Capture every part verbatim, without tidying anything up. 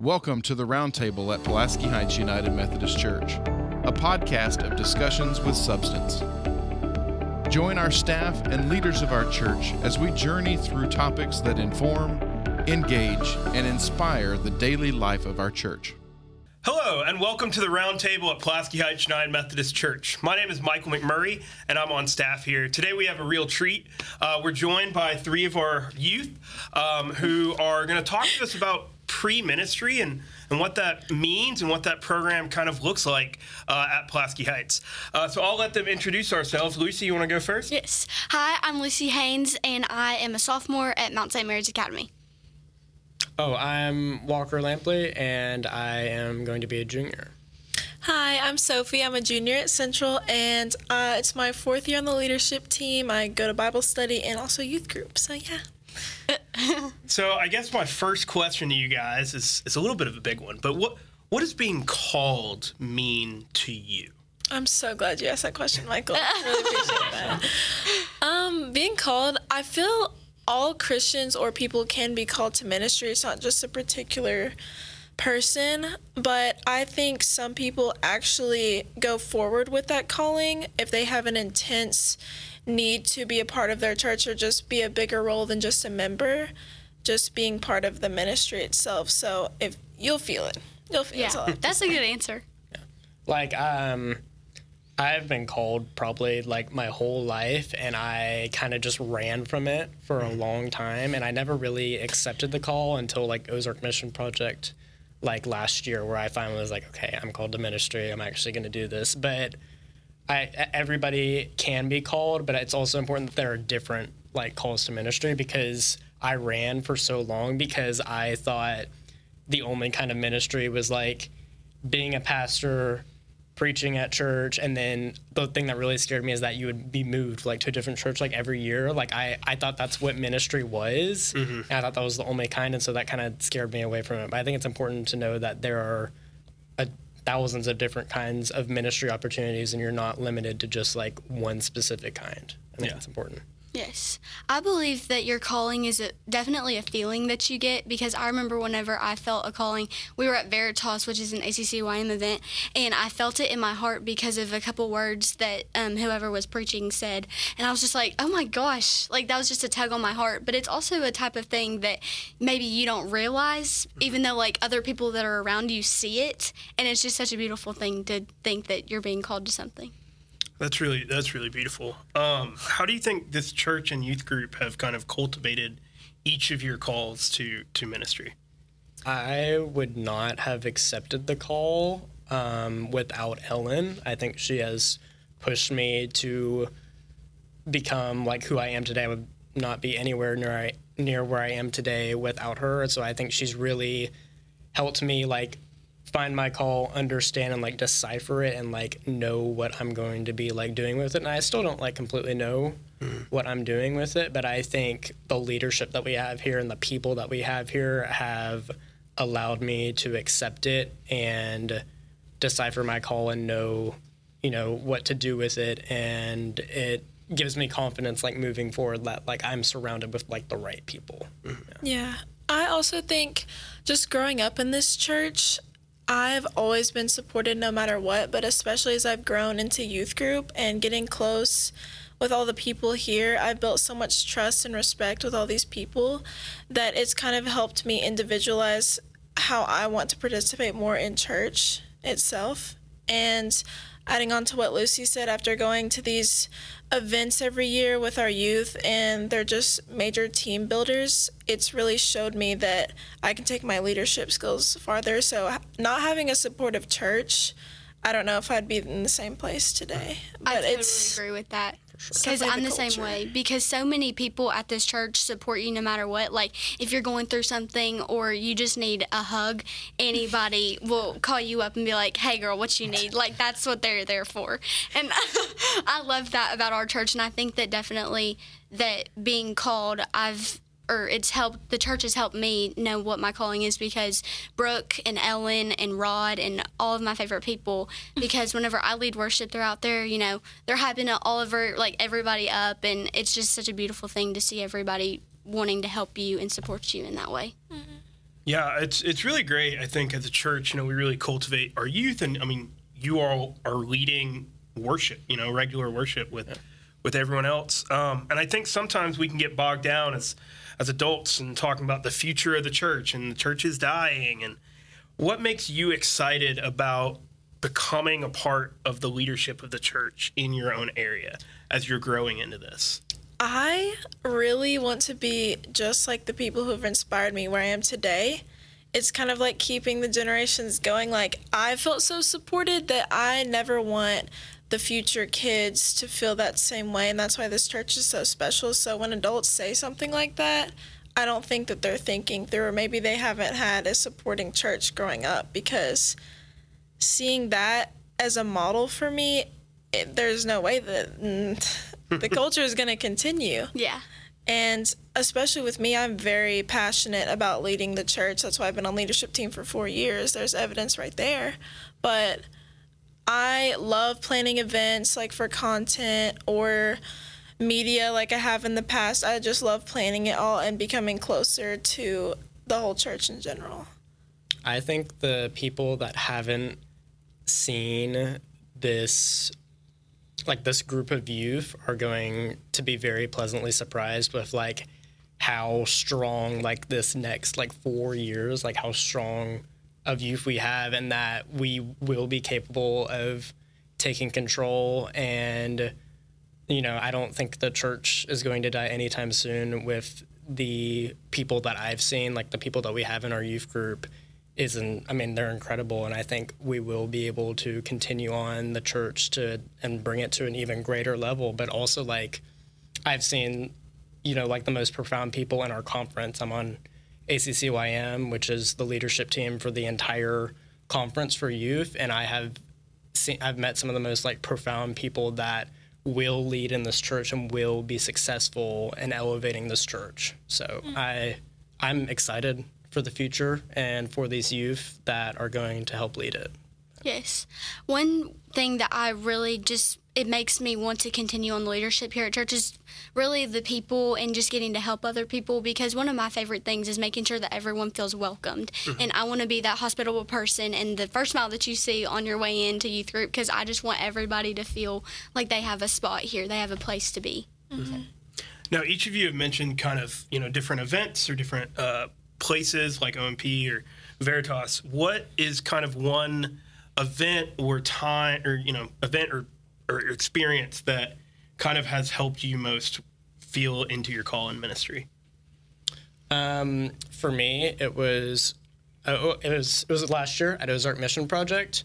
Welcome to The Roundtable at Pulaski Heights United Methodist Church, a podcast of discussions with substance. Join our staff and leaders of our church as we journey through topics that inform, engage, and inspire the daily life of our church. Hello, and welcome to The Roundtable at Pulaski Heights United Methodist Church. My name is Michael McMurray, and I'm on staff here. Today we have a real treat. Uh, we're joined by three of our youth um, who are going to talk to us about pre-ministry and, and what that means and what that program kind of looks like uh, at Pulaski Heights. Uh, so I'll let them introduce ourselves. Lucy, you want to go first? Yes. Hi, I'm Lucy Haynes, and I am a sophomore at Mount Saint Mary's Academy. Oh, I'm Walker Lampley, and I am going to be a junior. Hi, I'm Sophie. I'm a junior at Central, and uh, it's my fourth year on the leadership team. I go to Bible study and also youth group, so yeah. So I guess my first question to you guys is, is a little bit of a big one, but what what does being called mean to you? I'm so glad you asked that question, Michael. I really appreciate that. Um, being called, I feel all Christians or people can be called to ministry. It's not just a particular person, but I think some people actually go forward with that calling if they have an intense need to be a part of their church or just be a bigger role than just a member, just being part of the ministry itself. So if you'll feel it, you'll feel yeah, it. That's a good answer. Yeah. Like, um, I've been called probably like my whole life, and I kind of just ran from it for a long time, and I never really accepted the call until like Ozark Mission Project, like last year, where I finally was like, okay, I'm called to ministry. I'm actually going to do this. But I, everybody can be called, but it's also important that there are different like calls to ministry, because I ran for so long because I thought the only kind of ministry was like being a pastor, preaching at church. And then the thing that really scared me is that you would be moved like to a different church like every year. Like I, I thought that's what ministry was. Mm-hmm. And I thought that was the only kind. And so that kind of scared me away from it. But I think it's important to know that there are a thousands of different kinds of ministry opportunities, and you're not limited to just like one specific kind. I think yeah. that's important. Yes. I believe that your calling is a, definitely a feeling that you get, because I remember whenever I felt a calling, we were at Veritas, which is an A C C Y M event, and I felt it in my heart because of a couple words that um, whoever was preaching said. And I was just like, oh my gosh, like that was just a tug on my heart. But it's also a type of thing that maybe you don't realize, even though like other people that are around you see it. And it's just such a beautiful thing to think that you're being called to something. That's really that's really beautiful. Um, how do you think this church and youth group have kind of cultivated each of your calls to, to ministry? I would not have accepted the call um, without Ellen. I think she has pushed me to become like who I am today. I would not be anywhere near I, near where I am today without her. So I think she's really helped me like find my call, understand, and like decipher it, and like know what I'm going to be like doing with it. And I still don't like completely know mm. what I'm doing with it, but I think the leadership that we have here and the people that we have here have allowed me to accept it and decipher my call and know, you know, what to do with it. And it gives me confidence like moving forward that like I'm surrounded with like the right people. Mm. Yeah. yeah. I also think just growing up in this church, I've always been supported no matter what, but especially as I've grown into youth group and getting close with all the people here, I've built so much trust and respect with all these people that it's kind of helped me individualize how I want to participate more in church itself. And adding on to what Lucy said, after going to these events every year with our youth, and they're just major team builders, it's really showed me that I can take my leadership skills farther. So not having a supportive church, I don't know if I'd be in the same place today. But I totally it's, agree with that. Because I'm the same way, because so many people at this church support you no matter what. Like, if you're going through something or you just need a hug, anybody will call you up and be like, hey, girl, what you need? Like, that's what they're there for. And I love that about our church, and I think that definitely that being called, I've... or it's helped, the church has helped me know what my calling is, because Brooke and Ellen and Rod and all of my favorite people, because whenever I lead worship, they're out there, you know, they're hyping all over, like, everybody up, and it's just such a beautiful thing to see everybody wanting to help you and support you in that way. Mm-hmm. Yeah, it's it's really great. I think at the church, you know, we really cultivate our youth, and I mean, you all are leading worship, you know, regular worship with yeah. with everyone else. Um, and I think sometimes we can get bogged down as as adults and talking about the future of the church and the church is dying. And what makes you excited about becoming a part of the leadership of the church in your own area as you're growing into this? I really want to be just like the people who have inspired me where I am today. It's kind of like keeping the generations going. Like, I felt so supported that I never want the future kids to feel that same way, and that's why this church is so special. So when adults say something like that, I don't think that they're thinking through, or maybe they haven't had a supporting church growing up, because seeing that as a model for me, it, there's no way that mm, the culture is going to continue. Yeah. And especially with me, I'm very passionate about leading the church. That's why I've been on leadership team for four years. There's evidence right there. But I love planning events, like for content or media, like I have in the past. I just love planning it all and becoming closer to the whole church in general. I think the people that haven't seen this, like this group of youth, are going to be very pleasantly surprised with like how strong, like this next like four years, like how strong of youth we have, and that we will be capable of taking control. And, you know, I don't think the church is going to die anytime soon with the people that I've seen, like the people that we have in our youth group. Isn't, I mean, they're incredible, and I think we will be able to continue on the church to and bring it to an even greater level. But also, like, I've seen, you know, like the most profound people in our conference. I'm on A C C Y M, which is the leadership team for the entire conference for youth, and I have seen, I've met some of the most like profound people that will lead in this church and will be successful in elevating this church. So mm-hmm. I I'm excited for the future and for these youth that are going to help lead it. Yes. One thing that I really just, it makes me want to continue on leadership here at church is really the people and just getting to help other people, because one of my favorite things is making sure that everyone feels welcomed. Mm-hmm. And I want to be that hospitable person and the first smile that you see on your way into youth group, because I just want everybody to feel like they have a spot here, they have a place to be. Mm-hmm. So. Now, each of you have mentioned kind of, you know, different events or different uh, places like O M P or Veritas. What is kind of one event or time or, you know, event or, or experience that kind of has helped you most feel into your call in ministry? Um, for me, it was, oh, it was, it was last year at Ozark Mission Project,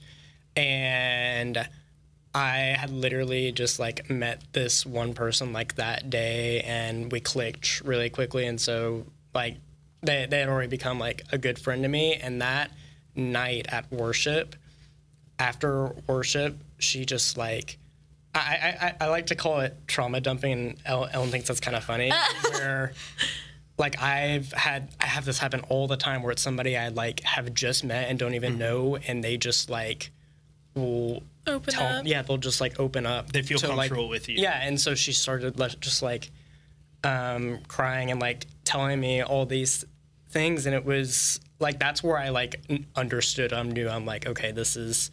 and I had literally just like met this one person like that day, and we clicked really quickly. And so like, They, they had already become, like, a good friend to me. And that night at worship, after worship, she just, like, I, I, I like to call it trauma dumping, and Ellen thinks that's kind of funny, where, like, I've had, I have this happen all the time where it's somebody I, like, have just met and don't even mm-hmm. know, and they just, like, will open tell, up. Yeah, they'll just, like, open up. They feel to, comfortable like, with you. Yeah, and so she started just, like, um, crying and, like, telling me all these things, and it was like that's where I like understood I'm new. I'm like, okay, this is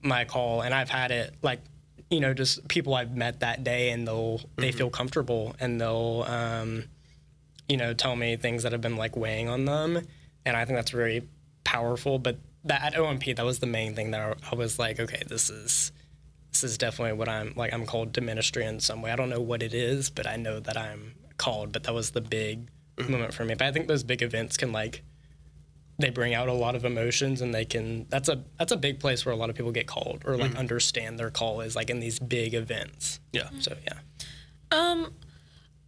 my call. And I've had it like, you know, just people I've met that day, and they'll mm-hmm. they feel comfortable, and they'll um you know tell me things that have been like weighing on them, and I think that's very powerful. But that at O M P, that was the main thing that I was like, okay, this is this is definitely what I'm like I'm called to ministry in some way. I don't know what it is, but I know that I'm called. But that was the big moment for me. But I think those big events can like they bring out a lot of emotions, and they can that's a that's a big place where a lot of people get called or like mm-hmm. understand their call is like in these big events. Yeah. Mm-hmm. So yeah. Um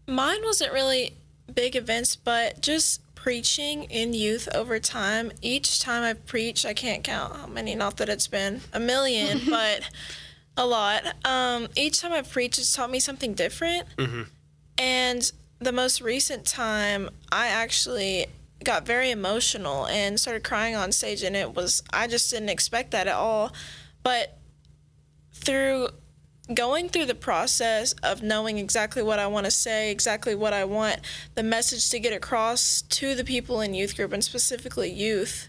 mine wasn't really big events, but just preaching in youth over time. Each time I preach, I can't count how many, not that it's been a million, but a lot. Um each time I preach, it's taught me something different. Mm-hmm. And the most recent time, I actually got very emotional and started crying on stage, and it was, I just didn't expect that at all. But through going through the process of knowing exactly what I want to say, exactly what I want the message to get across to the people in youth group, and specifically youth,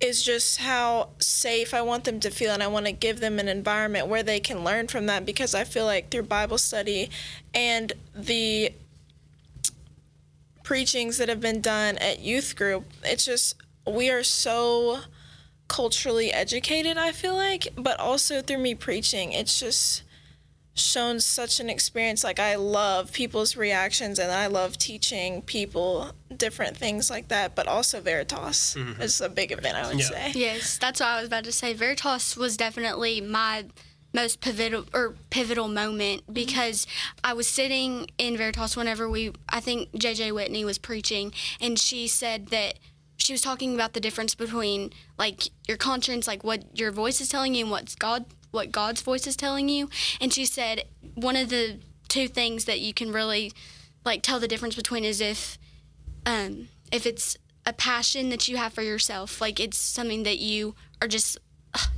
is just how safe I want them to feel, and I want to give them an environment where they can learn from that, because I feel like through Bible study and the preachings that have been done at youth group, it's just, we are so culturally educated, I feel like, but also through me preaching, it's just shown such an experience. Like, I love people's reactions, and I love teaching people different things like that, but also Veritas mm-hmm. is a big event, I would yeah. say. Yes, that's what I was about to say. Veritas was definitely my most pivotal or pivotal moment, because I was sitting in Veritas whenever we, I think J J Whitney was preaching, and she said that she was talking about the difference between, like, your conscience, like what your voice is telling you, and what's God, what God's voice is telling you. And she said one of the two things that you can really, like, tell the difference between is if, um, if it's a passion that you have for yourself, like it's something that you are just,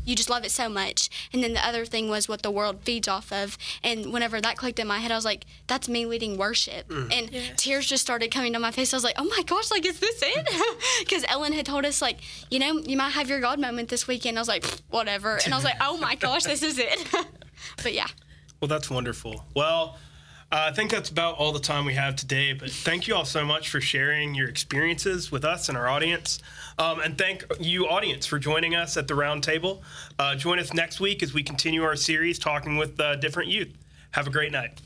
you just love it so much. And then the other thing was what the world feeds off of. And whenever that clicked in my head, I was like, that's me leading worship. Mm. And yeah. tears just started coming down my face. I was like, oh my gosh, like, is this it? Because Ellen had told us, like, you know, you might have your God moment this weekend. I was like, whatever. And I was like, oh my gosh, this is it. But yeah. Well, that's wonderful. Well, uh, I think that's about all the time we have today, but thank you all so much for sharing your experiences with us and our audience. Um, and thank you, audience, for joining us at the Roundtable. Uh, join us next week as we continue our series talking with uh, different youth. Have a great night.